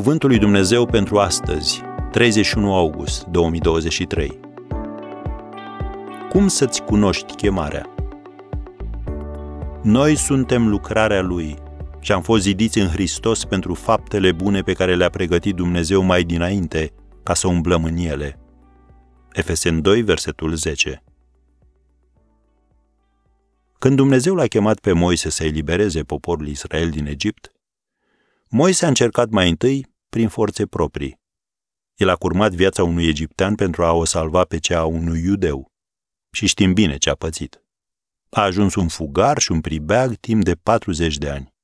Cuvântul lui Dumnezeu pentru astăzi, 31 august 2023. Cum să-ți cunoști chemarea? Noi suntem lucrarea Lui și am fost zidiți în Hristos pentru faptele bune pe care le-a pregătit Dumnezeu mai dinainte, ca să umblăm în ele. Efeseni 2, versetul 10. Când Dumnezeu l-a chemat pe Moise să elibereze poporul Israel din Egipt, Moise a încercat mai întâi prin forțe proprii. El a curmat viața unui egiptean pentru a o salva pe cea a unui iudeu. Și știm bine ce a pățit. A ajuns un fugar și un pribeag timp de 40 de ani.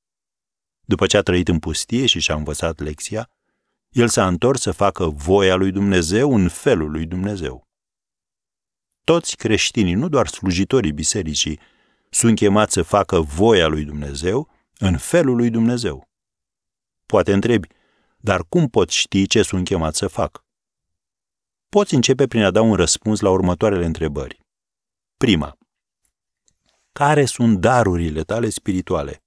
După ce a trăit în pustie și și-a învățat lecția, el s-a întors să facă voia lui Dumnezeu în felul lui Dumnezeu. Toți creștinii, nu doar slujitorii bisericii, sunt chemați să facă voia lui Dumnezeu în felul lui Dumnezeu. Poate întrebi, dar cum pot ști ce sunt chemat să fac? Poți începe prin a da un răspuns la următoarele întrebări. Prima. Care sunt darurile tale spirituale?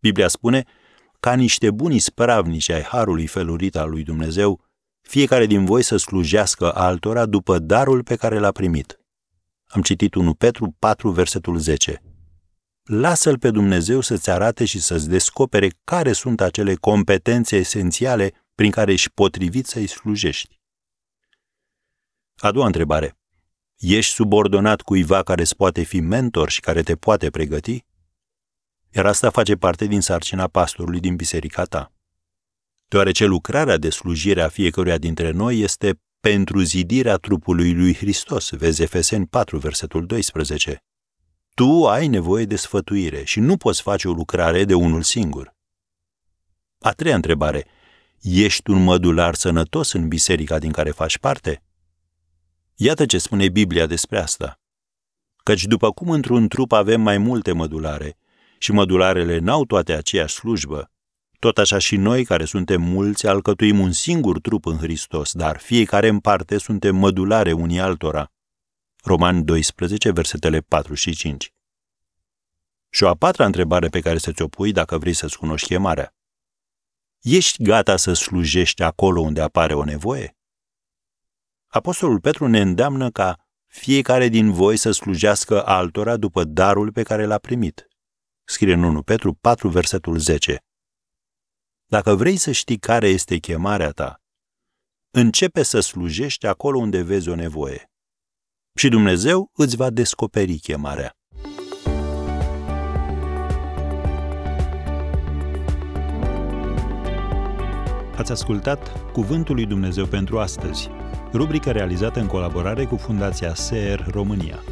Biblia spune, ca niște buni spravnici ai harului felurit al lui Dumnezeu, fiecare din voi să slujească altora după darul pe care l-a primit. Am citit 1 Petru 4, versetul 10. Lasă-L pe Dumnezeu să-ți arate și să-ți descopere care sunt acele competențe esențiale prin care ești potrivit să-i slujești. A doua întrebare. Ești subordonat cuiva care îți poate fi mentor și care te poate pregăti? Iar asta face parte din sarcina pastorului din biserica ta. Deoarece lucrarea de slujire a fiecăruia dintre noi este pentru zidirea trupului lui Hristos, vezi Efeseni 4, versetul 12. Tu ai nevoie de sfătuire și nu poți face o lucrare de unul singur. A treia întrebare. Ești un mădular sănătos în biserica din care faci parte? Iată ce spune Biblia despre asta. Căci după cum într-un trup avem mai multe mădulare și mădularele n-au toate aceeași slujbă, tot așa și noi care suntem mulți alcătuim un singur trup în Hristos, dar fiecare în parte suntem mădulare unii altora. Roman 12, versetele 4 și 5. Și o a patra întrebare pe care să ți-o pui dacă vrei să-ți cunoști chemarea. Ești gata să slujești acolo unde apare o nevoie? Apostolul Petru ne îndeamnă ca fiecare din voi să slujească altora după darul pe care l-a primit. Scrie în 1 Petru 4, versetul 10. Dacă vrei să știi care este chemarea ta, începe să slujești acolo unde vezi o nevoie. Și Dumnezeu îți va descoperi chemarea. Ați ascultat Cuvântul lui Dumnezeu pentru astăzi, rubrica realizată în colaborare cu Fundația SER România.